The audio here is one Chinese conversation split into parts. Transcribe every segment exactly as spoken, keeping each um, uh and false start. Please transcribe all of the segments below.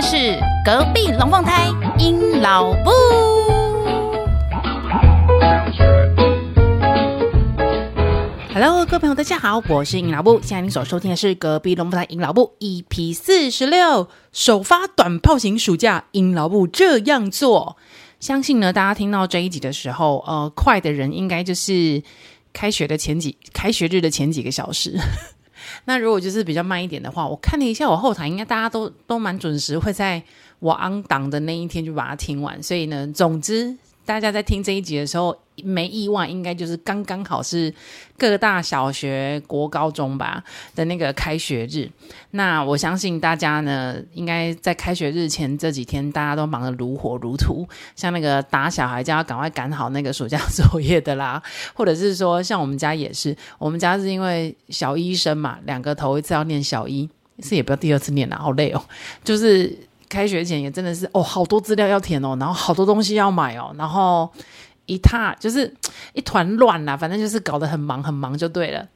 的是隔壁龙凤胎鹰老布。Hello， 各位朋友，大家好，我是鹰老布。现在您所收听的是隔壁龙凤胎鹰老布 E P 四十六， 首发短炮型暑假，鹰老布这样做。相信呢，大家听到这一集的时候，呃，快的人应该就是开学的前几开学日的前几个小时。那如果就是比较慢一点的话，我看了一下我后台，应该大家都都蛮准时会在我 on 档的那一天就把它听完，所以呢，总之大家在听这一集的时候，没意外应该就是刚刚好是各大小学国高中吧的那个开学日。那我相信大家呢，应该在开学日前这几天大家都忙得如火如荼，像那个打小孩就要赶快赶好那个暑假作业的啦，或者是说像我们家也是，我们家是因为小一生嘛，两个头一次要念小一，是也不要第二次念啦，好累哦，就是开学前也真的是哦，好多资料要填哦，然后好多东西要买哦，然后一塌就是一团乱啦，反正就是搞得很忙很忙就对了。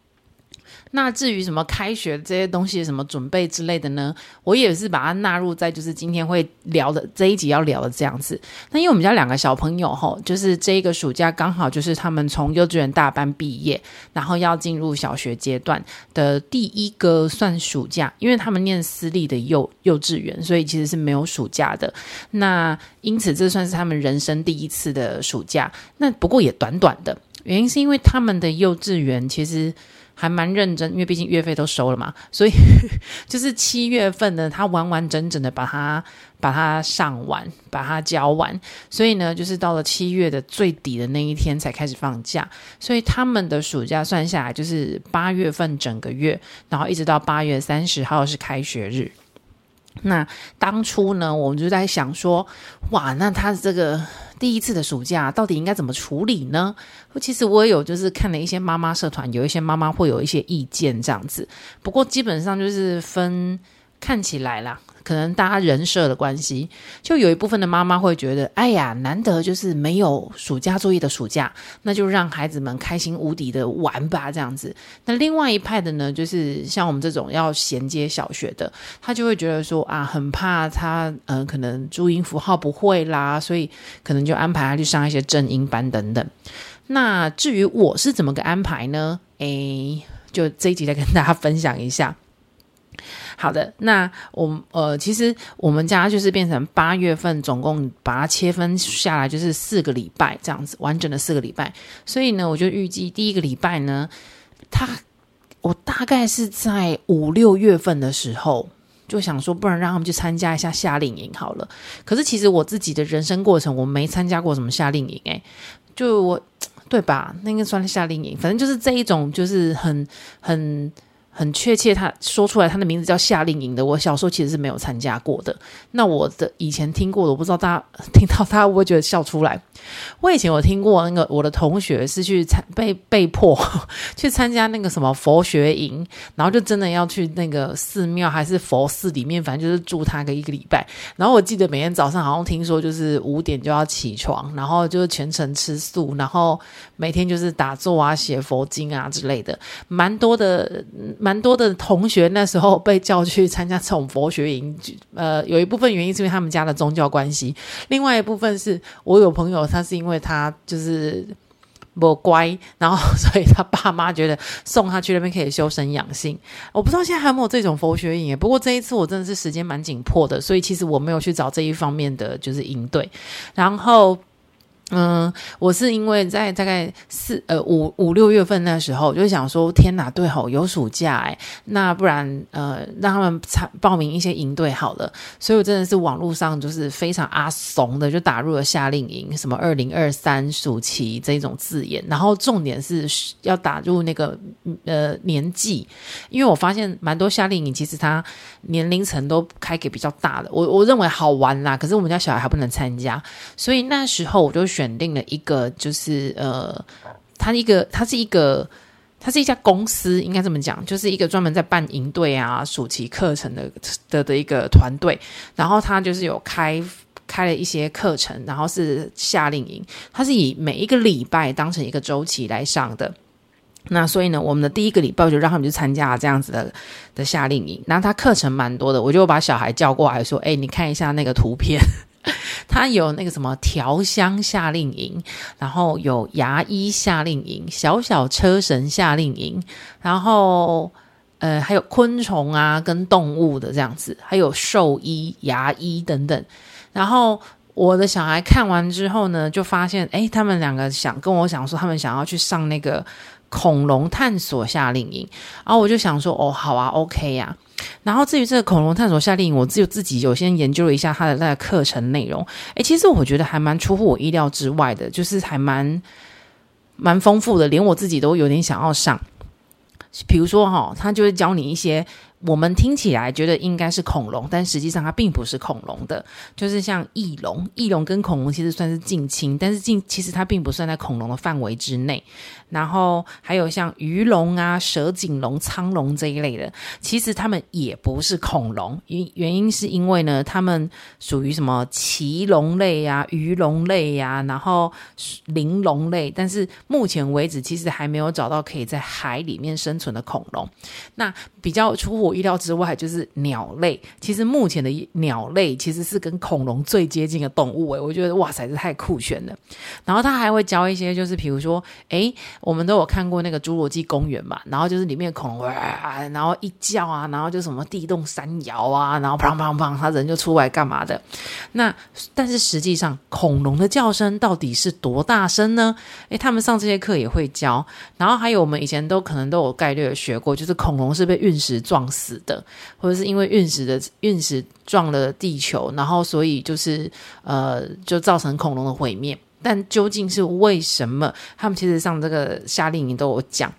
那至于什么开学这些东西什么准备之类的呢，我也是把它纳入在就是今天会聊的这一集要聊的这样子。那因为我们家两个小朋友吼，就是这一个暑假刚好就是他们从幼稚园大班毕业，然后要进入小学阶段的第一个算暑假，因为他们念私立的幼幼稚园，所以其实是没有暑假的。那因此这算是他们人生第一次的暑假，那不过也短短的，原因是因为他们的幼稚园其实还蛮认真，因为毕竟月费都收了嘛，所以就是七月份呢，他完完整整的把它把它上完，把它教完，所以呢，就是到了七月的最底的那一天才开始放假，所以他们的暑假算下来就是八月份整个月，然后一直到八月三十号是开学日。那当初呢，我们就在想说，哇，那他这个第一次的暑假到底应该怎么处理呢？其实我也有就是看了一些妈妈社团，有一些妈妈会有一些意见这样子，不过基本上就是分看起来啦，可能大家人设的关系，就有一部分的妈妈会觉得，哎呀，难得就是没有暑假作业的暑假，那就让孩子们开心无敌的玩吧这样子。那另外一派的呢，就是像我们这种要衔接小学的，他就会觉得说啊，很怕他呃可能注音符号不会啦，所以可能就安排他去上一些正音班等等。那至于我是怎么个安排呢，诶，就这一集再跟大家分享一下。好的，那我呃，其实我们家就是变成八月份，总共把它切分下来就是四个礼拜这样子，完整的四个礼拜。所以呢，我就预计第一个礼拜呢，他我大概是在五六月份的时候，就想说不然让他们去参加一下夏令营好了。可是其实我自己的人生过程，我没参加过什么夏令营，欸，就我对吧？那个算是夏令营，反正就是这一种，就是很很。很确切他说出来他的名字叫夏令营的，我小时候其实是没有参加过的。那我的以前听过的，我不知道大家听到大家会不会觉得笑出来。我以前有听过那个我的同学是去参被被迫去参加那个什么佛学营，然后就真的要去那个寺庙还是佛寺里面，反正就是住他个一个礼拜。然后我记得每天早上好像听说就是五点就要起床，然后就是全程吃素，然后每天就是打坐啊、写佛经啊之类的，蛮多的。蛮多的同学那时候被叫去参加这种佛学营，呃，有一部分原因是因为他们家的宗教关系，另外一部分是我有朋友他是因为他就是不乖，然后所以他爸妈觉得送他去那边可以修身养性。我不知道现在还有没有这种佛学营，不过这一次我真的是时间蛮紧迫的，所以其实我没有去找这一方面的就是营队。然后嗯，我是因为在大概四呃五五六月份那时候，就想说天哪，对吼，有暑假哎，那不然呃让他们报名一些营队好了。所以我真的是网络上就是非常阿怂的就打入了夏令营，什么二零二三暑期这种字眼，然后重点是要打入那个呃年纪，因为我发现蛮多夏令营其实它年龄层都开给比较大的，我我认为好玩啦，可是我们家小孩还不能参加，所以那时候我就选。选定了一个就是呃它一个它是一个它是一家公司，应该这么讲，就是一个专门在办营队啊暑期课程的 的, 的一个团队，然后它就是有开开了一些课程，然后是夏令营，它是以每一个礼拜当成一个周期来上的。那所以呢，我们的第一个礼拜就让他们去参加这样子的的夏令营。那他课程蛮多的，我就把小孩叫过来说：“哎，你看一下那个图片，他有那个什么调香夏令营，然后有牙医夏令营、小小车神夏令营，然后呃还有昆虫啊跟动物的这样子，还有兽医、牙医等等。”然后我的小孩看完之后呢，就发现哎，他们两个想跟我讲说，他们想要去上那个恐龙探索夏令营，然后我就想说哦好啊 OK 啊。然后至于这个恐龙探索夏令营，我只有自己有先研究了一下他的那个课程内容，哎，其实我觉得还蛮出乎我意料之外的，就是还蛮蛮丰富的，连我自己都有点想要上。比如说齁，他就会教你一些我们听起来觉得应该是恐龙，但实际上它并不是恐龙的，就是像翼龙，翼龙跟恐龙其实算是近亲，但是近其实它并不算在恐龙的范围之内。然后还有像鱼龙啊、蛇颈龙、苍龙这一类的，其实它们也不是恐龙，原因是因为呢，它们属于什么鳍龙类啊、鱼龙类啊，然后鳞龙类，但是目前为止其实还没有找到可以在海里面生存的恐龙。那比较出乎我意料之外就是鸟类，其实目前的鸟类其实是跟恐龙最接近的动物，欸，我觉得哇塞这太酷炫了。然后他还会教一些，就是比如说诶，我们都有看过那个侏罗纪公园嘛，然后就是里面的恐龙，呃、然后一叫啊，然后就什么地动山摇啊，然后砰砰砰他人就出来干嘛的。那但是实际上恐龙的叫声到底是多大声呢？诶，他们上这些课也会教。然后还有我们以前都可能都有概略学过，就是恐龙是被陨石撞死死的，或者是因为陨石的陨石撞了地球，然后所以就是呃，就造成恐龙的毁灭。但究竟是为什么？他们其实上这个夏令营都有讲，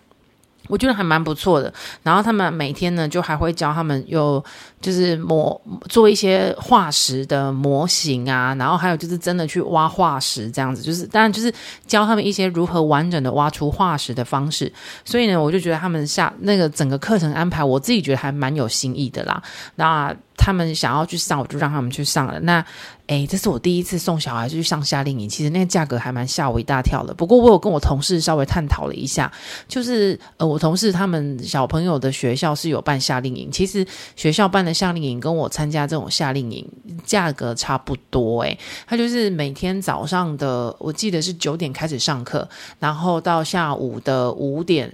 我觉得还蛮不错的。然后他们每天呢，就还会教他们有就是模做一些化石的模型啊，然后还有就是真的去挖化石这样子，就是当然就是教他们一些如何完整的挖出化石的方式。所以呢，我就觉得他们下那个整个课程安排，我自己觉得还蛮有新意的啦。那他们想要去上，我就让他们去上了。那诶，这是我第一次送小孩去上夏令营，其实那个价格还蛮吓我一大跳的。不过我有跟我同事稍微探讨了一下，就是呃，我同事他们小朋友的学校是有办夏令营，其实学校办的夏令营跟我参加这种夏令营价格差不多。诶，他就是每天早上的，我记得是九点开始上课，然后到下午的五点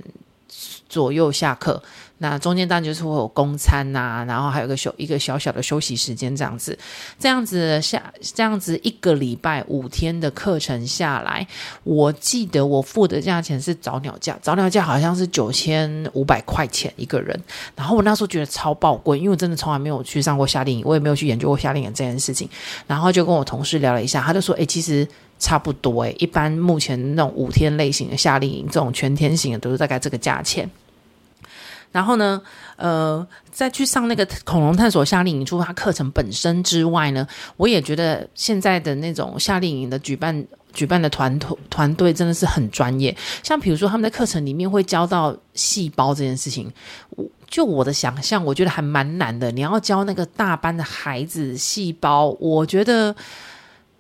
左右下课。那中间当然就是会有公餐啊，然后还有一 个, 一个小小的休息时间这样子。这样子下这样子一个礼拜五天的课程下来，我记得我付的价钱是早鸟价，早鸟价好像是九千五百块钱一个人。然后我那时候觉得超爆贵，因为我真的从来没有去上过夏令营，我也没有去研究过夏令营这件事情。然后就跟我同事聊了一下，他就说诶，其实差不多诶，一般目前那种五天类型的夏令营，这种全天型的都是大概这个价钱。然后呢，呃，再去上那个恐龙探索夏令营，除了它课程本身之外呢，我也觉得现在的那种夏令营的举办举办的团团团队真的是很专业。像比如说他们在课程里面会教到细胞这件事情，我就我的想象，我觉得还蛮难的。你要教那个大班的孩子细胞，我觉得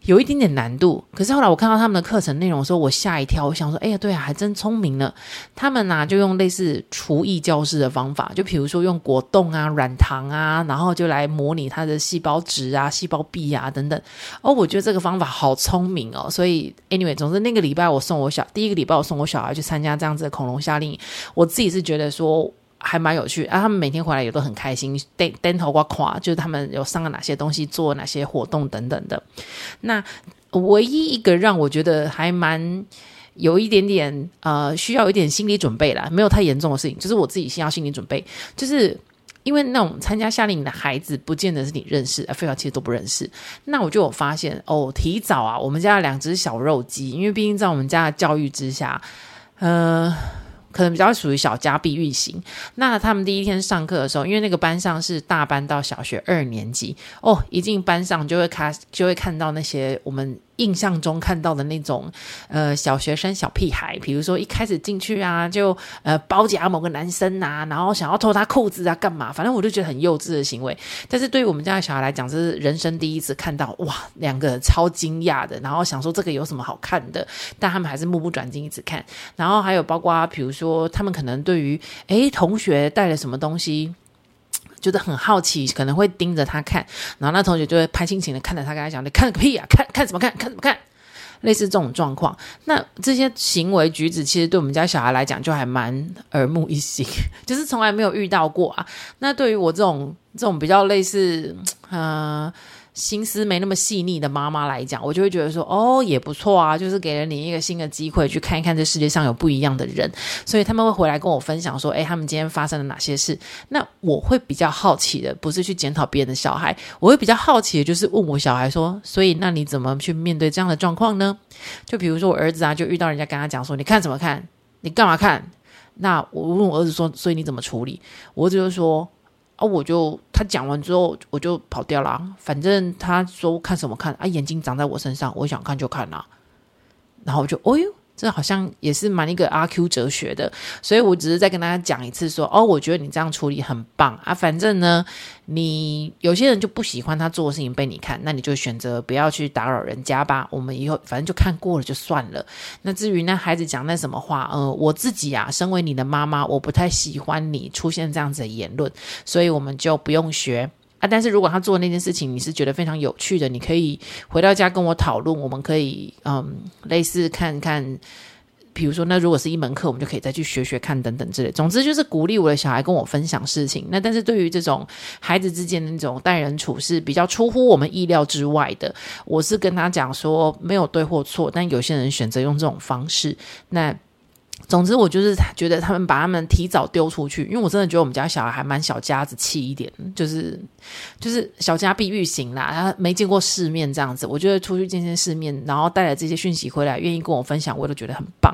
有一点点难度。可是后来我看到他们的课程内容的时候，我吓一跳，我想说哎呀对啊，还真聪明呢。他们啊就用类似厨艺教室的方法，就比如说用果冻啊、软糖啊，然后就来模拟它的细胞质啊、细胞壁啊等等。哦，我觉得这个方法好聪明哦。所以 anyway， 总之那个礼拜我送我小第一个礼拜我送我小孩去参加这样子的恐龙夏令营，我自己是觉得说还蛮有趣啊，他们每天回来也都很开心，颠头瓜垮，就是他们有上了哪些东西，做哪些活动等等的。那唯一一个让我觉得还蛮有一点点呃，需要一点心理准备啦，没有太严重的事情，就是我自己先要心理准备，就是因为那种参加夏令营的孩子不见得是你认识，啊，废话其实都不认识。那我就有发现哦，提早啊，我们家的两只小肉鸡，因为毕竟在我们家的教育之下，呃可能比较属于小家碧玉型。那他们第一天上课的时候，因为那个班上是大班到小学二年级哦，一进班上就会看就会看到那些我们印象中看到的那种呃小学生小屁孩，比如说一开始进去啊就呃包夹某个男生啊，然后想要偷他裤子啊干嘛，反正我就觉得很幼稚的行为。但是对于我们家的小孩来讲，这是人生第一次看到，哇，两个超惊讶的，然后想说这个有什么好看的，但他们还是目不转睛一直看。然后还有包括比如说他们可能对于诶同学带了什么东西觉得很好奇，可能会盯着他看，然后那同学就会拍心情的看着他，跟他讲你看个屁啊，看看什么看，看什么看，类似这种状况。那这些行为举止其实对我们家小孩来讲就还蛮耳目一新，就是从来没有遇到过啊。那对于我这种这种比较类似呃心思没那么细腻的妈妈来讲，我就会觉得说哦也不错啊，就是给了你一个新的机会去看一看这世界上有不一样的人，所以他们会回来跟我分享说诶他们今天发生了哪些事。那我会比较好奇的不是去检讨别人的小孩，我会比较好奇的就是问我小孩说，所以那你怎么去面对这样的状况呢？就比如说我儿子啊就遇到人家跟他讲说你看什么看，你干嘛看，那我问我儿子说所以你怎么处理，我儿子就说啊，我就他讲完之后我就跑掉啦，反正他说看什么看啊，眼睛长在我身上，我想看就看啦。然后我就哦哟，这好像也是蛮一个阿 Q 哲学的，所以我只是再跟大家讲一次说哦，我觉得你这样处理很棒啊，反正呢你有些人就不喜欢他做的事情被你看，那你就选择不要去打扰人家吧，我们以后反正就看过了就算了。那至于那孩子讲那什么话，呃，我自己啊身为你的妈妈，我不太喜欢你出现这样子的言论，所以我们就不用学啊。但是如果他做的那件事情你是觉得非常有趣的，你可以回到家跟我讨论，我们可以嗯，类似看看比如说那如果是一门课我们就可以再去学学看等等之类。总之就是鼓励我的小孩跟我分享事情。那但是对于这种孩子之间的那种待人处事比较出乎我们意料之外的，我是跟他讲说没有对或错，但有些人选择用这种方式。那总之我就是觉得他们把他们提早丢出去，因为我真的觉得我们家小孩还蛮小家子气一点，就是就是小家碧玉型啦，他没见过世面这样子。我觉得出去见见世面，然后带来这些讯息回来愿意跟我分享，我都觉得很棒。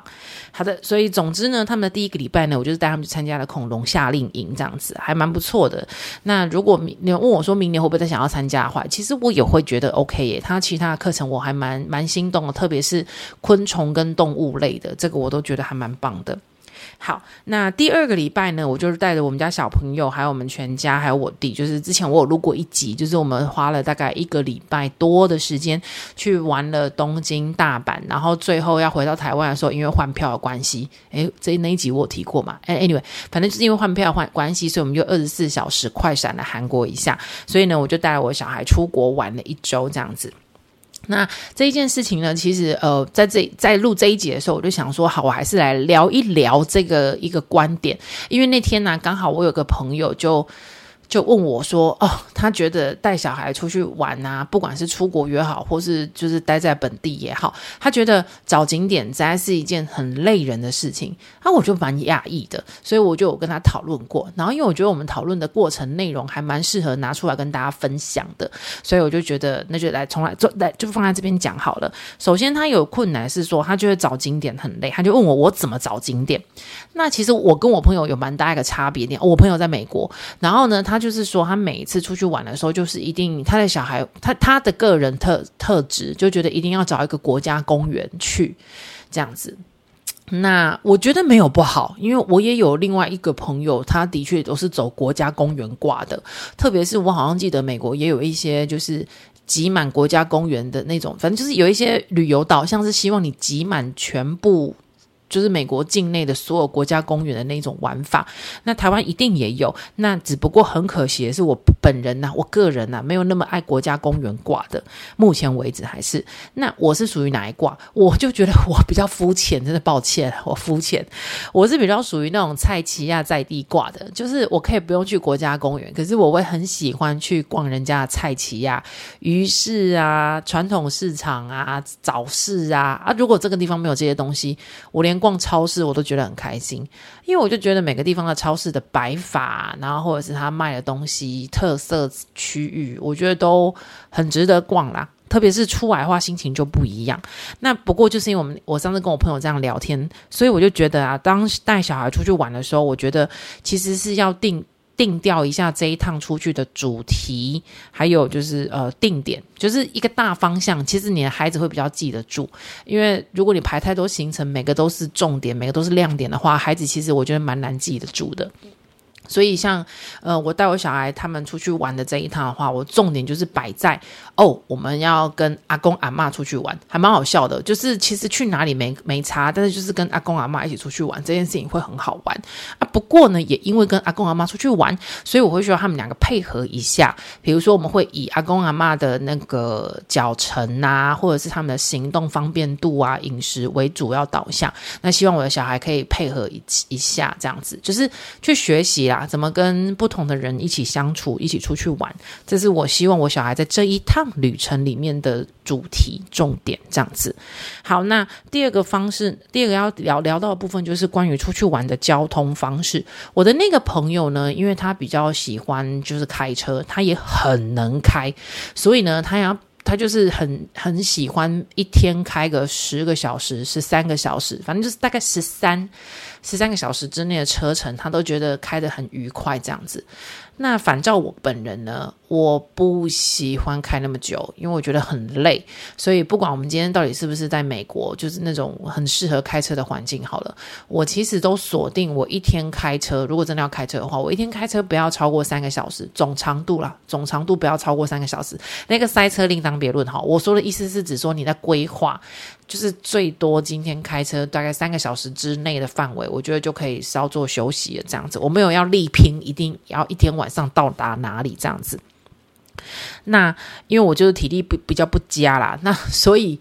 好的，所以总之呢他们的第一个礼拜呢，我就是带他们去参加了恐龙夏令营这样子，还蛮不错的。那如果你问我说明年会不会再想要参加的话，其实我也会觉得 OK 耶，他其他的课程我还蛮蛮心动的，特别是昆虫跟动物类的，这个我都觉得还蛮棒的。好，那第二个礼拜呢，我就是带着我们家小朋友还有我们全家还有我弟，就是之前我有录过一集，就是我们花了大概一个礼拜多的时间去玩了东京大阪，然后最后要回到台湾的时候因为换票的关系，诶这那一集我有提过嘛 anyway 反正就是因为换票的关系，所以我们就二十四小时快闪了韩国一下，所以呢我就带我小孩出国玩了一周这样子。那这一件事情呢，其实呃，在这在录这一集的时候，我就想说，好，我还是来聊一聊这个一个观点，因为那天呢、啊，刚好我有个朋友就。就问我说哦，他觉得带小孩出去玩啊，不管是出国也好或是就是待在本地也好，他觉得找景点实在是一件很累人的事情啊，我就蛮讶异的，所以我就有跟他讨论过，然后因为我觉得我们讨论的过程内容还蛮适合拿出来跟大家分享的，所以我就觉得那就来从来就来就放在这边讲好了。首先他有困难是说他觉得找景点很累，他就问我我怎么找景点。那其实我跟我朋友有蛮大一个差别点、哦、我朋友在美国，然后呢他他就是说他每一次出去玩的时候就是一定他的小孩 他, 他的个人 特, 特质就觉得一定要找一个国家公园去这样子。那我觉得没有不好，因为我也有另外一个朋友他的确都是走国家公园挂的，特别是我好像记得美国也有一些就是集满国家公园的那种，反正就是有一些旅游导向是希望你集满全部就是美国境内的所有国家公园的那种玩法，那台湾一定也有，那只不过很可惜的是我本人啊，我个人啊没有那么爱国家公园挂的，目前为止还是。那我是属于哪一挂？我就觉得我比较肤浅，真的抱歉，我肤浅，我是比较属于那种菜奇亚在地挂的，就是我可以不用去国家公园，可是我会很喜欢去逛人家的菜奇亚、鱼市啊、传统市场啊、早市啊啊！如果这个地方没有这些东西，我连逛超市我都觉得很开心，因为我就觉得每个地方的超市的摆法，然后或者是他卖的东西特色区域，我觉得都很值得逛啦，特别是出来的话心情就不一样。那不过就是因为我们我上次跟我朋友这样聊天，所以我就觉得啊，当带小孩出去玩的时候，我觉得其实是要定定调一下这一趟出去的主题，还有就是呃定点，就是一个大方向，其实你的孩子会比较记得住。因为如果你排太多行程，每个都是重点，每个都是亮点的话，孩子其实我觉得蛮难记得住的。所以像呃，我带我小孩他们出去玩的这一趟的话，我重点就是摆在哦，我们要跟阿公阿嬷出去玩，还蛮好笑的。就是其实去哪里没没差，但是就是跟阿公阿嬷一起出去玩这件事情会很好玩啊。不过呢，也因为跟阿公阿嬷出去玩，所以我会需要他们两个配合一下。比如说，我们会以阿公阿嬷的那个脚程啊，或者是他们的行动方便度啊、饮食为主要导向。那希望我的小孩可以配合一一下，这样子就是去学习啦。怎么跟不同的人一起相处，一起出去玩，这是我希望我小孩在这一趟旅程里面的主题重点，这样子。好，那第二个方式，第二个要 聊, 聊到的部分就是关于出去玩的交通方式。我的那个朋友呢，因为他比较喜欢就是开车，他也很能开，所以呢他要他就是很很喜欢一天开个十个小时、十三个小时，反正就是大概十三十三个小时之内的车程，他都觉得开得很愉快这样子。那反照我本人呢，我不喜欢开那么久，因为我觉得很累。所以不管我们今天到底是不是在美国，就是那种很适合开车的环境好了，我其实都锁定我一天开车，如果真的要开车的话，我一天开车不要超过三个小时，总长度啦，总长度不要超过三个小时。那个塞车另当别论哈，我说的意思是指说你在规划，就是最多今天开车大概三个小时之内的范围，我觉得就可以稍作休息了这样子。我没有要力拼一定要一天晚上到达哪里这样子。那因为我就是体力不比较不佳啦，那所以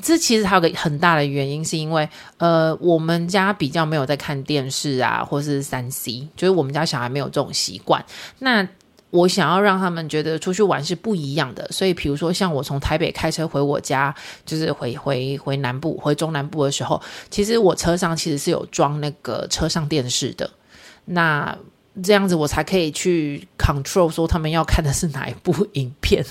这其实还有个很大的原因是因为呃，我们家比较没有在看电视啊，或是 三 C， 就是我们家小孩没有这种习惯。那我想要让他们觉得出去玩是不一样的，所以比如说像我从台北开车回我家，就是回回回南部，回中南部的时候，其实我车上其实是有装那个车上电视的，那这样子我才可以去 control 说他们要看的是哪一部影片，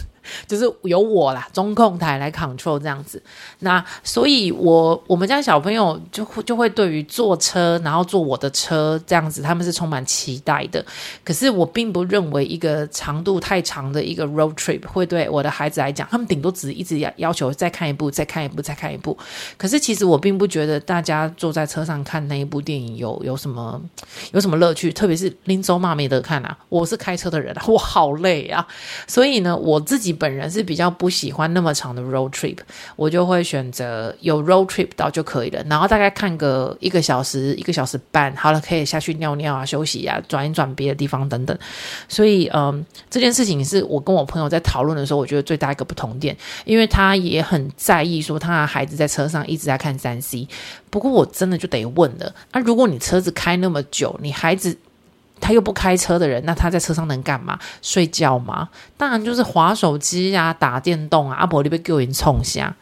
就是由我啦，中控台来 control 这样子。那所以我我们家小朋友就会就会对于坐车，然后坐我的车这样子，他们是充满期待的。可是我并不认为一个长度太长的一个 road trip 会对我的孩子来讲，他们顶多只一直要求再看一部，再看一部，再看一部。可是其实我并不觉得大家坐在车上看那一部电影有有什么有什么乐趣，特别是拎走妈没得看啊，我是开车的人啊，我好累啊。所以呢，我自己本人是比较不喜欢那么长的 road trip， 我就会选择有 road trip 到就可以了，然后大概看个一个小时一个小时半好了，可以下去尿尿啊，休息啊，转一转别的地方等等。所以嗯，这件事情是我跟我朋友在讨论的时候，我觉得最大一个不同点，因为他也很在意说他的孩子在车上一直在看 三 C。 不过我真的就得问了，那、啊、如果你车子开那么久，你孩子他又不开车的人，那他在车上能干嘛？睡觉吗？当然就是滑手机啊，打电动啊，啊不然你被救人冲下。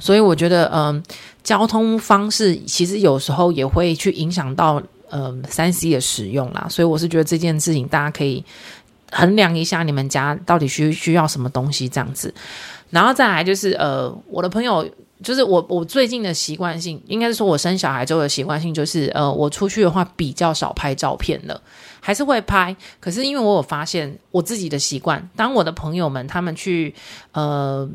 所以我觉得嗯，交通方式其实有时候也会去影响到嗯 三 C 的使用啦，所以我是觉得这件事情大家可以衡量一下你们家到底需需要什么东西这样子。然后再来就是呃，我的朋友就是我我最近的习惯性，应该是说我生小孩之后的习惯性，就是呃，我出去的话比较少拍照片了，还是会拍，可是因为我有发现我自己的习惯，当我的朋友们他们去呃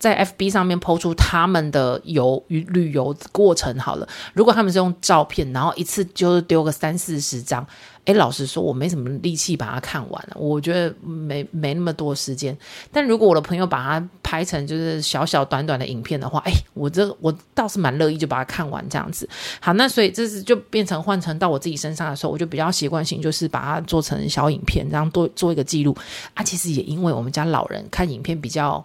在 F B 上面 po 出他们的游旅游过程好了，如果他们是用照片，然后一次就是丢个三四十张，诶，老实说我没什么力气把它看完，我觉得没没那么多时间。但如果我的朋友把它拍成就是小小短短的影片的话，诶，我这我倒是蛮乐意就把它看完这样子。好，那所以这是就变成换成到我自己身上的时候，我就比较习惯性就是把它做成小影片，这样做做一个记录啊。其实也因为我们家老人看影片比较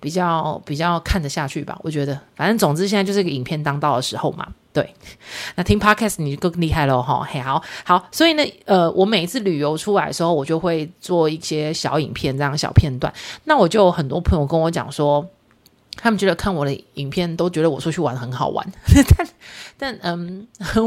比较比较看得下去吧，我觉得反正总之现在就是一个影片当道的时候嘛，对。那听 podcast 你更厉害了齁，好好，所以呢呃，我每一次旅游出来的时候，我就会做一些小影片，这样小片段。那我就有很多朋友跟我讲说，他们觉得看我的影片都觉得我出去玩很好玩但但嗯，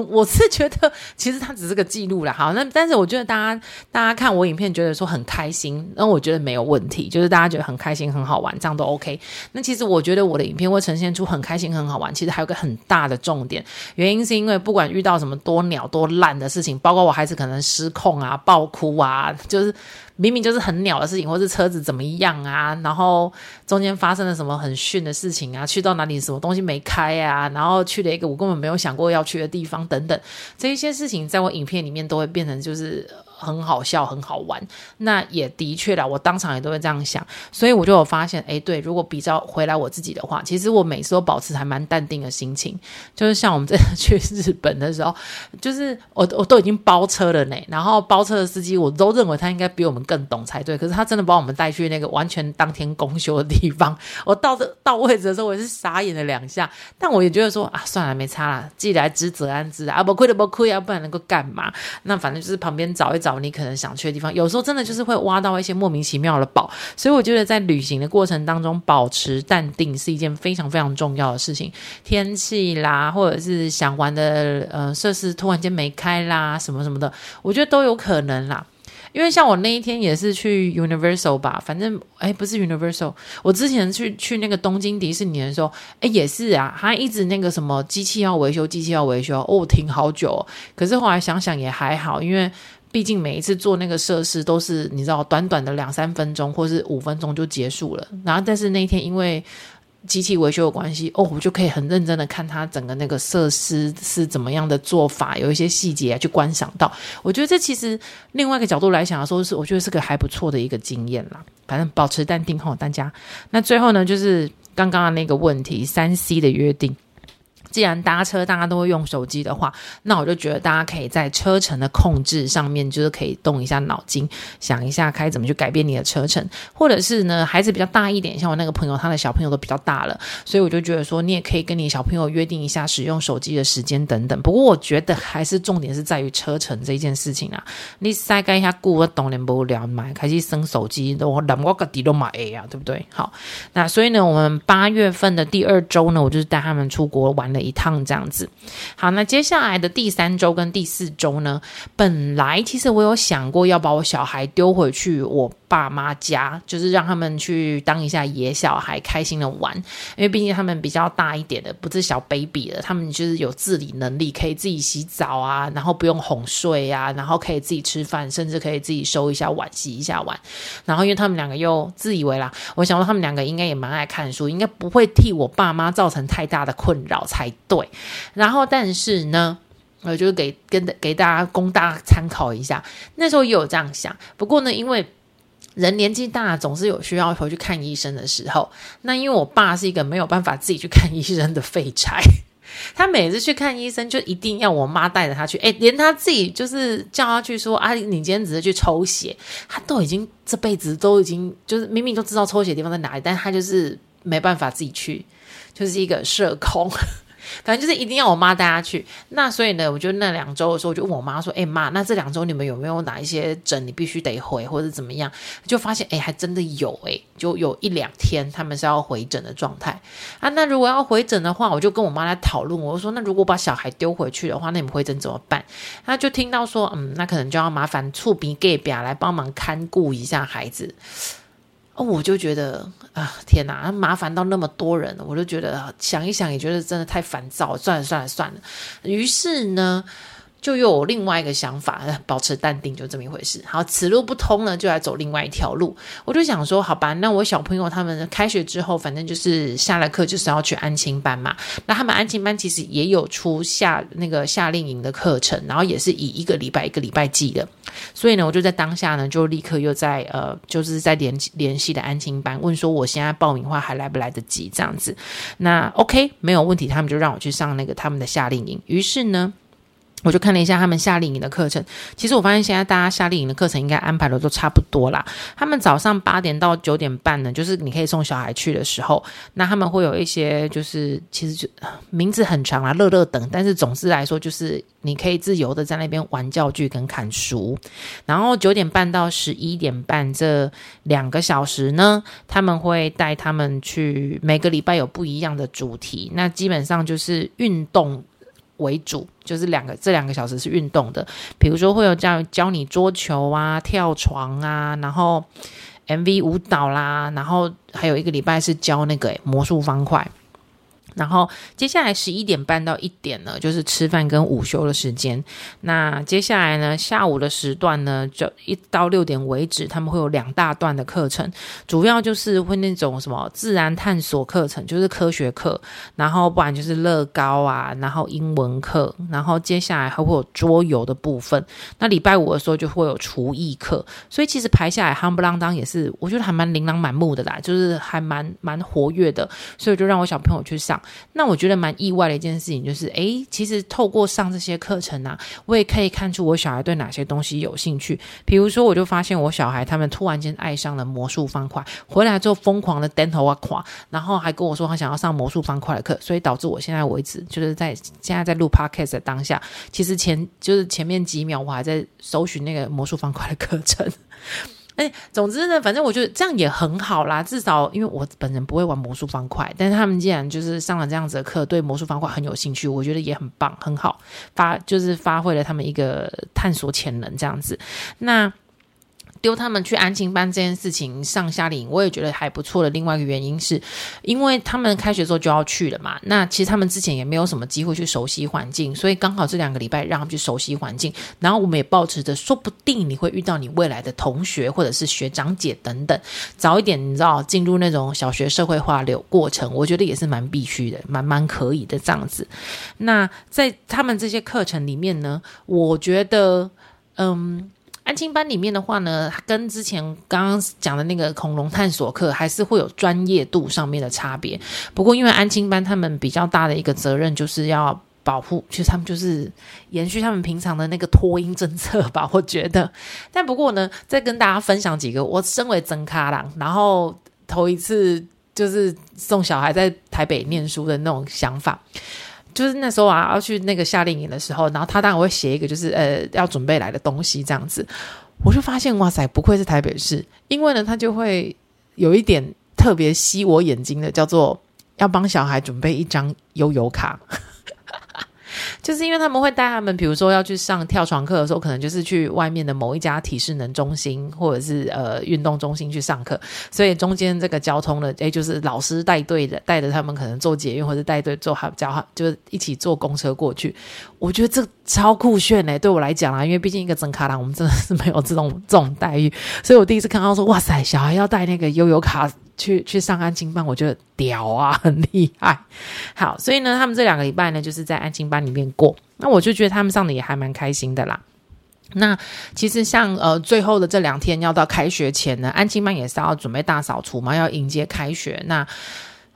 我是觉得其实它只是个记录啦。好，那但是我觉得大家大家看我影片觉得说很开心，那我觉得没有问题，就是大家觉得很开心很好玩，这样都 OK。 那其实我觉得我的影片会呈现出很开心很好玩，其实还有个很大的重点，原因是因为不管遇到什么多鸟多烂的事情，包括我孩子可能失控啊爆哭啊，就是明明就是很鸟的事情，或是车子怎么样啊，然后中间发生了什么很逊的事情啊，去到哪里什么东西没开啊，然后去了一个我根本没有想过要去的地方等等，这一些事情在我影片里面都会变成就是很好笑很好玩。那也的确啦，我当场也都会这样想，所以我就有发现诶，对，如果比较回来我自己的话，其实我每次都保持还蛮淡定的心情，就是像我们这次去日本的时候，就是我我都已经包车了呢，然后包车的司机我都认为他应该比我们更懂才对，可是他真的把我们带去那个完全当天公休的地方，我到这到位置的时候我也是傻眼了两下，但我也觉得说啊，算了没差啦，既来之则安之啊，不亏的不亏啊，不然能够干嘛，那反正就是旁边找一找你可能想去的地方，有时候真的就是会挖到一些莫名其妙的宝，所以我觉得在旅行的过程当中保持淡定是一件非常非常重要的事情，天气啦，或者是想玩的呃设施突然间没开啦什么什么的，我觉得都有可能啦。因为像我那一天也是去 Universal 吧，反正哎不是 Universal， 我之前去去那个东京迪士尼的时候，哎也是啊，他一直那个什么机器要维修机器要维修，哦停好久哦，可是后来想想也还好，因为毕竟每一次做那个设施都是你知道短短的两三分钟或是五分钟就结束了，然后但是那一天因为机器维修的关系，哦，我就可以很认真的看它整个那个设施是怎么样的做法，有一些细节、啊、去观赏到。我觉得这其实另外一个角度来想说是，我觉得是个还不错的一个经验啦。反正保持淡定齁，大家。那最后呢，就是刚刚的那个问题三 C 的约定。既然搭车大家都会用手机的话，那我就觉得大家可以在车程的控制上面就是可以动一下脑筋，想一下该怎么去改变你的车程，或者是呢孩子比较大一点，像我那个朋友他的小朋友都比较大了，所以我就觉得说你也可以跟你小朋友约定一下使用手机的时间等等。不过我觉得还是重点是在于车程这一件事情啊，你塞干一下顾我当然不了买开始生手机我懒我自己都买啊，对不对？好，那所以呢我们八月份的第二周呢我就是带他们出国玩了一趟这样子。好，那接下来的第三周跟第四周呢，本来其实我有想过要把我小孩丢回去我爸妈家，就是让他们去当一下野小孩开心的玩，因为毕竟他们比较大一点的，不是小 baby 了，他们就是有自理能力，可以自己洗澡啊，然后不用哄睡啊，然后可以自己吃饭，甚至可以自己收一下碗洗一下碗。然后因为他们两个又自以为啦，我想说他们两个应该也蛮爱看书，应该不会替我爸妈造成太大的困扰才对。然后但是呢我就给跟给大家供大家参考一下，那时候也有这样想，不过呢因为人年纪大总是有需要回去看医生的时候，那因为我爸是一个没有办法自己去看医生的废柴，他每次去看医生就一定要我妈带着他去，欸，连他自己就是叫他去说啊，你今天只是去抽血，他都已经这辈子都已经就是明明都知道抽血的地方在哪里，但他就是没办法自己去，就是一个社恐反正就是一定要我妈带她去。那所以呢我就那两周的时候我就问我妈说哎妈、欸、那这两周你们有没有哪一些诊你必须得回或者怎么样，就发现哎、欸、还真的有哎、欸、就有一两天他们是要回诊的状态啊。那如果要回诊的话，我就跟我妈来讨论，我就说那如果把小孩丢回去的话，那你们回诊怎么办？她就听到说嗯那可能就要麻烦厝边隔壁来帮忙看顾一下孩子。哦，我就觉得啊，天哪，麻烦到那么多人，我就觉得想一想也觉得真的太烦躁了，算了算了算了。于是呢，就又有另外一个想法，保持淡定就这么一回事。好，此路不通呢，就来走另外一条路。我就想说，好吧，那我小朋友他们开学之后，反正就是下了课就是要去安亲班嘛。那他们安亲班其实也有出夏那个夏令营的课程，然后也是以一个礼拜一个礼拜计的。所以呢我就在当下呢就立刻又在呃就是在联联系的安亲班问说我现在报名的话还来不来得及这样子。那 OK 没有问题，他们就让我去上那个他们的夏令营。于是呢我就看了一下他们夏令营的课程，其实我发现现在大家夏令营的课程应该安排的都差不多啦。他们早上八点到九点半呢，就是你可以送小孩去的时候，那他们会有一些就是其实就名字很长啦，乐乐等，但是总之来说就是你可以自由的在那边玩教具跟看书。然后九点半到十一点半这两个小时呢，他们会带他们去每个礼拜有不一样的主题，那基本上就是运动为主，就是两个这两个小时是运动的，比如说会有教教你桌球啊、跳床啊，然后 M V 舞蹈啦，然后还有一个礼拜是教那个魔术方块。然后接下来十一点半到一点呢，就是吃饭跟午休的时间。那接下来呢，下午的时段呢，就一到六点为止，他们会有两大段的课程，主要就是会那种什么自然探索课程，就是科学课，然后不然就是乐高啊，然后英文课，然后接下来还会有桌游的部分。那礼拜五的时候就会有厨艺课，所以其实排下来夯不啷当也是，我觉得还蛮琳琅满目的啦，就是还蛮蛮活跃的，所以就让我小朋友去上。那我觉得蛮意外的一件事情就是，诶，其实透过上这些课程啊，我也可以看出我小孩对哪些东西有兴趣。比如说，我就发现我小孩他们突然间爱上了魔术方块，回来之后疯狂的点头啊夸，然后还跟我说他想要上魔术方块的课，所以导致我现在为止就是在现在在录 podcast 的当下，其实前就是前面几秒我还在搜寻那个魔术方块的课程。哎，总之呢，反正我觉得这样也很好啦，至少因为我本人不会玩魔术方块，但是他们既然就是上了这样子的课，对魔术方块很有兴趣，我觉得也很棒，很好，发就是发挥了他们一个探索潜能这样子。那丢他们去安亲班这件事情上夏令营，我也觉得还不错的。另外一个原因是因为他们开学之后就要去了嘛，那其实他们之前也没有什么机会去熟悉环境，所以刚好这两个礼拜让他们去熟悉环境，然后我们也抱持着说不定你会遇到你未来的同学或者是学长姐等等，早一点你知道进入那种小学社会化流过程，我觉得也是蛮必须的，蛮蛮可以的这样子。那在他们这些课程里面呢，我觉得嗯安亲班里面的话呢，跟之前刚刚讲的那个恐龙探索课还是会有专业度上面的差别。不过因为安亲班他们比较大的一个责任就是要保护，其实他们就是延续他们平常的那个脱音政策吧，我觉得。但不过呢，再跟大家分享几个，我身为真咖郎，然后头一次就是送小孩在台北念书的那种想法。就是那时候啊，要去那个夏令营的时候，然后他当然会写一个就是呃要准备来的东西这样子，我就发现哇塞，不愧是台北市，因为呢他就会有一点特别吸我眼睛的，叫做要帮小孩准备一张悠游卡。就是因为他们会带他们，比如说要去上跳床课的时候，可能就是去外面的某一家体适能中心或者是呃运动中心去上课，所以中间这个交通的，诶，就是老师带队的，带着他们可能坐捷运或者带队坐教，就是一起坐公车过去。我觉得这超酷炫嘞、欸，对我来讲啦，因为毕竟一个整卡郎，我们真的是没有这种这种待遇，所以我第一次看到说，哇塞，小孩要带那个悠游卡。去去上安亲班，我觉得屌啊，很厉害。好，所以呢，他们这两个礼拜呢，就是在安亲班里面过。那我就觉得他们上的也还蛮开心的啦。那其实像呃最后的这两天要到开学前呢，安亲班也是要准备大扫除嘛，要迎接开学。那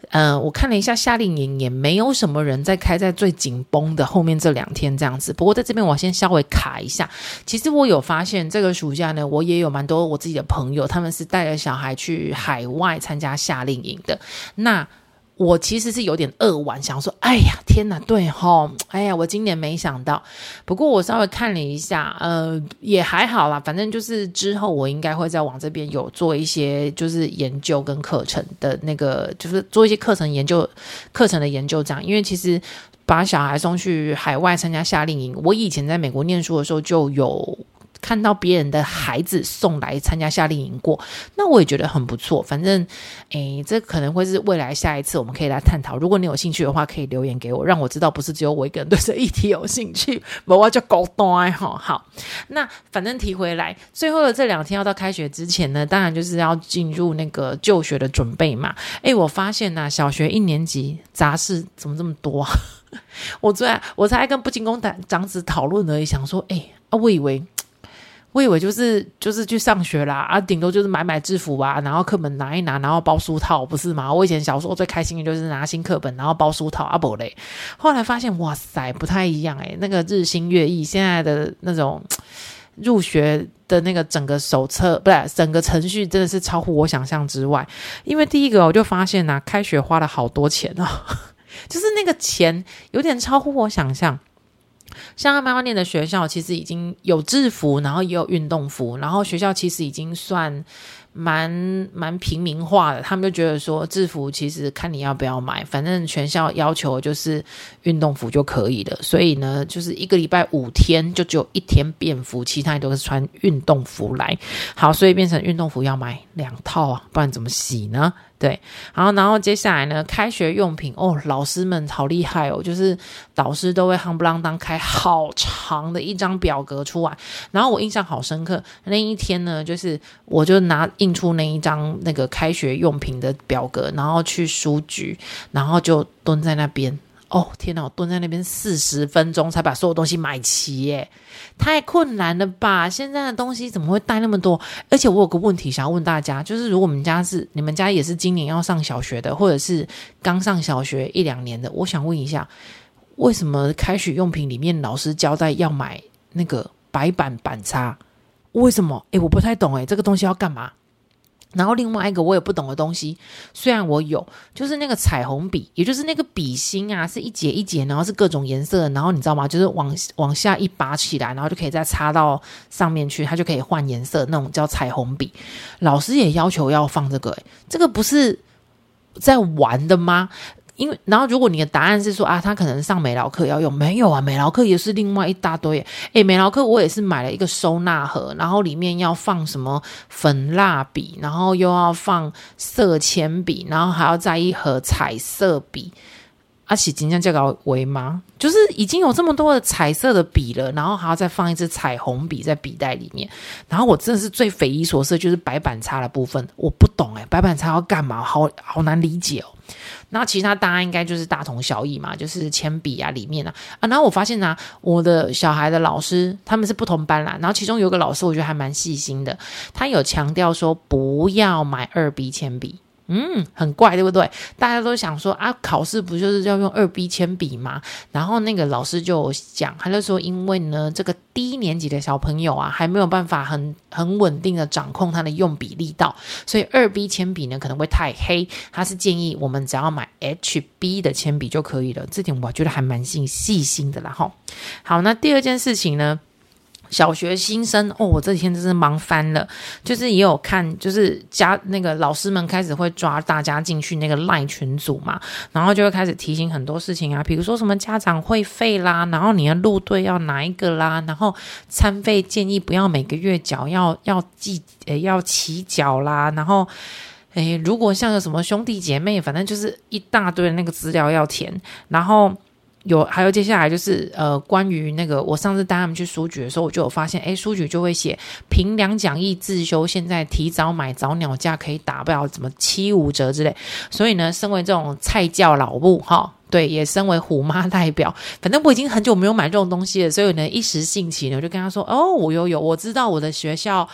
呃，我看了一下夏令营，也没有什么人在开在最紧绷的后面这两天这样子。不过在这边我先稍微卡一下，其实我有发现这个暑假呢，我也有蛮多我自己的朋友，他们是带着小孩去海外参加夏令营的。那我其实是有点扼腕，想说哎呀天哪，对吼，哎呀我今年没想到。不过我稍微看了一下，呃，也还好啦，反正就是之后我应该会再往这边有做一些就是研究跟课程的那个，就是做一些课程研究课程的研究这样。因为其实把小孩送去海外参加夏令营，我以前在美国念书的时候就有看到别人的孩子送来参加夏令营过，那我也觉得很不错。反正诶，这可能会是未来下一次我们可以来探讨，如果你有兴趣的话可以留言给我，让我知道不是只有我一个人对这议题有兴趣，不然我就孤单。好，那反正提回来，最后的这两天要到开学之前呢，当然就是要进入那个就学的准备嘛。诶，我发现啊，小学一年级杂事怎么这么多啊？我昨天我才跟不进宫长子讨论而已，想说诶、啊、我以为我以为就是就是去上学啦啊，顶多就是买买制服啊，然后课本拿一拿，然后包书套，不是吗？我以前小时候最开心的就是拿新课本然后包书套啊，不嘞。后来发现哇塞不太一样欸，那个日新月异，现在的那种入学的那个整个手册不是整个程序真的是超乎我想象之外。因为第一个我就发现啊，开学花了好多钱哦，就是那个钱有点超乎我想象。像他们要念的学校其实已经有制服，然后也有运动服，然后学校其实已经算蛮蛮平民化的，他们就觉得说制服其实看你要不要买，反正全校要求就是运动服就可以了，所以呢就是一个礼拜五天就只有一天便服，其他都是穿运动服来。好，所以变成运动服要买两套啊，不然怎么洗呢？对，好，然后接下来呢，开学用品哦，老师们好厉害哦，就是导师都会夯不啷当开好长的一张表格出来，然后我印象好深刻，那一天呢，就是我就拿印出那一张那个开学用品的表格，然后去书局，然后就蹲在那边。哦天哪，我蹲在那边四十分钟才把所有东西买齐耶，太困难了吧，现在的东西怎么会带那么多？而且我有个问题想要问大家，就是如果我们家是你们家也是今年要上小学的，或者是刚上小学一两年的，我想问一下，为什么开学用品里面老师交代要买那个白板板擦？为什么？诶，我不太懂诶，这个东西要干嘛？然后另外一个我也不懂的东西，虽然我有，就是那个彩虹笔，也就是那个笔芯啊，是一节一节，然后是各种颜色，然后你知道吗，就是往往下一拔起来，然后就可以再插到上面去，它就可以换颜色，那种叫彩虹笔。老师也要求要放这个、欸、这个不是在玩的吗？因为然后如果你的答案是说啊，他可能上美劳课要用，没有啊，美劳课也是另外一大堆耶。诶，美劳课我也是买了一个收纳盒，然后里面要放什么粉蜡笔，然后又要放色铅笔，然后还要再一盒彩色笔。啊，是真的这么微吗？就是已经有这么多的彩色的笔了，然后还要再放一支彩虹笔在笔袋里面。然后我真的是最匪夷所思就是白板擦的部分，我不懂诶，白板擦要干嘛？好好难理解哦。那其他大家应该就是大同小异嘛，就是铅笔啊里面啊啊，然后我发现啊，我的小孩的老师他们是不同班啦，然后其中有个老师我觉得还蛮细心的，他有强调说不要买二 B 铅笔。嗯，很怪对不对？大家都想说啊，考试不就是要用二 B 铅笔吗？然后那个老师就讲，他就说因为呢这个低年级的小朋友啊还没有办法很很稳定的掌控他的用笔力道，所以二 B 铅笔呢可能会太黑，他是建议我们只要买 H B 的铅笔就可以了。这点我觉得还蛮细心的啦齁。好，那第二件事情呢，小学新生哦，我这几天真是忙翻了，就是也有看，就是家那个老师们开始会抓大家进去那个 LINE 群组嘛，然后就会开始提醒很多事情啊，比如说什么家长会费啦，然后你的路队要哪一个啦，然后餐费建议不要每个月缴，要要记呃要起缴啦，然后诶如果像有什么兄弟姐妹，反正就是一大堆的那个资料要填，然后。有，还有接下来就是呃，关于那个我上次带他们去书局的时候，我就有发现，哎，书局就会写评量讲义自修，现在提早买早鸟价可以打不了什么七五折之类。所以呢，身为这种菜教老母哈，对，也身为虎妈代表，反正我已经很久没有买这种东西了，所以呢，一时兴起呢，我就跟他说，哦，我有有，我知道我的学校。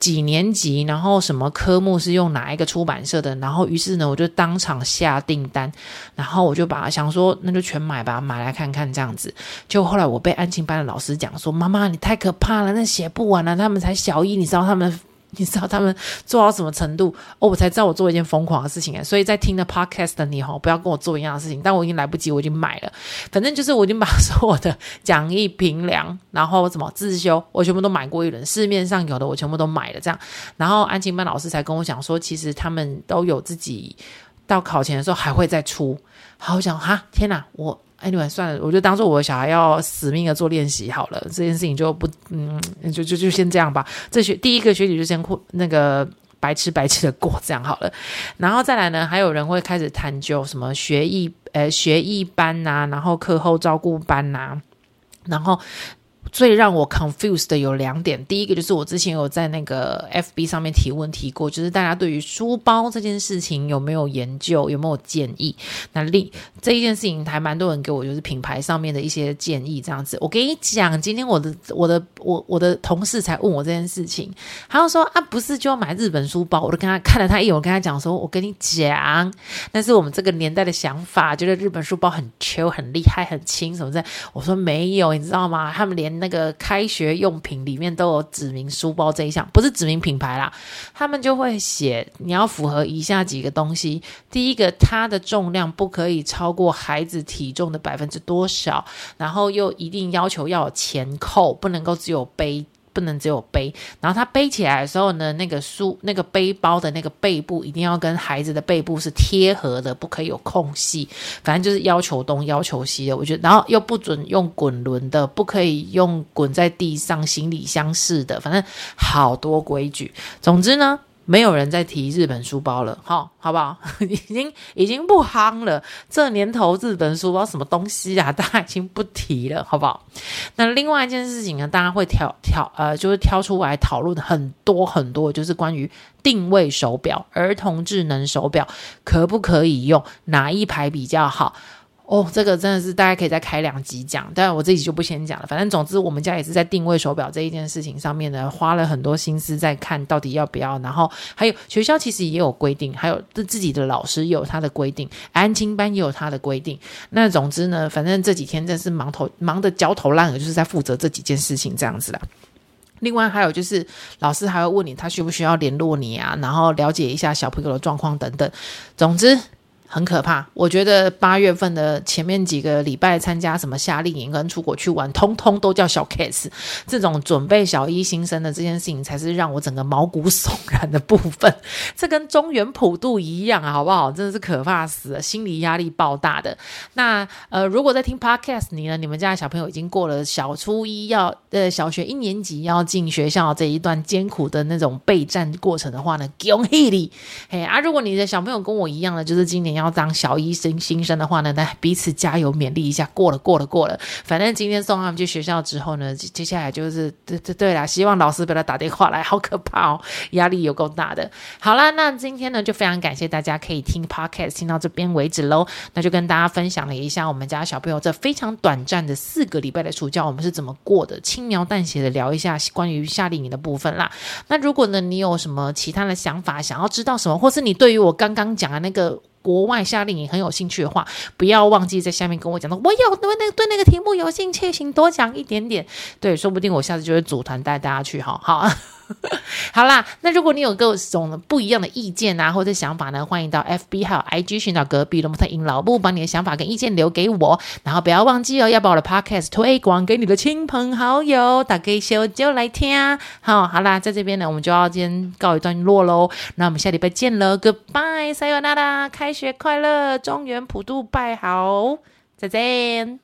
几年级，然后什么科目是用哪一个出版社的，然后于是呢我就当场下订单，然后我就把想说那就全买吧，买来看看这样子。结果后来我被安亲班的老师讲说，妈妈你太可怕了，那写不完了，他们才小一，你知道他们你知道他们做到什么程度哦？我才知道我做一件疯狂的事情，所以在听的 podcast 的你齁，不要跟我做一样的事情，但我已经来不及，我已经买了，反正就是我已经把所有的讲义评量然后什么自修我全部都买过一轮，市面上有的我全部都买了这样。然后安亲班老师才跟我讲说，其实他们都有自己到考前的时候还会再出。好，我想哈天哪，我Anyway, 算了，我就当做我的小孩要死命的做练习好了，这件事情就不嗯，就就就先这样吧。这学第一个学期就先那个白吃白吃的过这样好了。然后再来呢，还有人会开始探究什么学艺呃学艺班啊，然后课后照顾班啊，然后。最让我 confused 的有两点。第一个就是我之前有在那个 F B 上面提问提过，就是大家对于书包这件事情有没有研究，有没有建议。那另这一件事情还蛮多人给我就是品牌上面的一些建议这样子。我跟你讲，今天我的我的我我的同事才问我这件事情，他就说啊，不是就要买日本书包。我就跟他看了他一眼，我跟他讲说，我跟你讲，但是我们这个年代的想法，觉得日本书包很 chill 很厉害很轻什么的。我说没有，你知道吗？他们连那个开学用品里面都有指明书包这一项，不是指明品牌啦，他们就会写你要符合以下几个东西。第一个，它的重量不可以超过孩子体重的百分之多少，然后又一定要求要有前扣，不能够只有背不能只有背，然后他背起来的时候呢，那个书那个背包的那个背部一定要跟孩子的背部是贴合的，不可以有空隙。反正就是要求东要求西的，我觉得。然后又不准用滚轮的，不可以用滚在地上行李箱式的，反正好多规矩。总之呢，没有人再提日本书包了，好好不好？已经已经不夯了，这年头日本书包什么东西啊，大家已经不提了，好不好？那另外一件事情呢，大家会挑挑呃，就是挑出来讨论很多很多，就是关于定位手表、儿童智能手表可不可以用，哪一排比较好？哦，这个真的是大家可以再开两集讲，但我这集就不先讲了。反正总之我们家也是在定位手表这一件事情上面呢，花了很多心思在看到底要不要。然后还有学校其实也有规定，还有自己的老师也有他的规定，安亲班也有他的规定。那总之呢，反正这几天真是忙头忙得焦头烂额，就是在负责这几件事情这样子啦。另外还有就是老师还会问你他需不需要联络你啊，然后了解一下小朋友的状况等等。总之很可怕，我觉得八月份的前面几个礼拜参加什么夏令营跟出国去玩，通通都叫小 case。 这种准备小一新生的这件事情才是让我整个毛骨悚然的部分。这跟中原普渡一样啊，好不好？真的是可怕死了，心理压力爆大的。那呃，如果在听 podcast 你呢，你们家的小朋友已经过了小初一要呃小学一年级要进学校这一段艰苦的那种备战过程的话呢，恭喜你。嘿啊，如果你的小朋友跟我一样呢，就是今年要要当小一新新生的话呢，那彼此加油勉励一下，过了过了过了。反正今天送他们去学校之后呢，接下来就是对对对啦，希望老师不要打电话来，好可怕哦，压力有够大的。好啦，那今天呢就非常感谢大家可以听 podcast 听到这边为止咯。那就跟大家分享了一下我们家小朋友这非常短暂的四个礼拜的暑假我们是怎么过的，轻描淡写的聊一下关于夏令营的部分啦。那如果呢你有什么其他的想法，想要知道什么，或是你对于我刚刚讲的那个国外夏令营很有兴趣的话，不要忘记在下面跟我讲说我有对那个对那个题目有兴趣，请多讲一点点。对，说不定我下次就会组团带大家去。好好好啦，那如果你有各种不一样的意见啊或者想法呢，欢迎到 F B 还有 I G 寻找隔壁的摩特营老木，把你的想法跟意见留给我。然后不要忘记哦，要把我的 podcast 推广给你的亲朋好友，大家小就来听。 好, 好啦，在这边呢我们就要今天告一段落咯。那我们下礼拜见咯， Goodbye Sayonara， 开学快乐，中原普渡拜好，再见。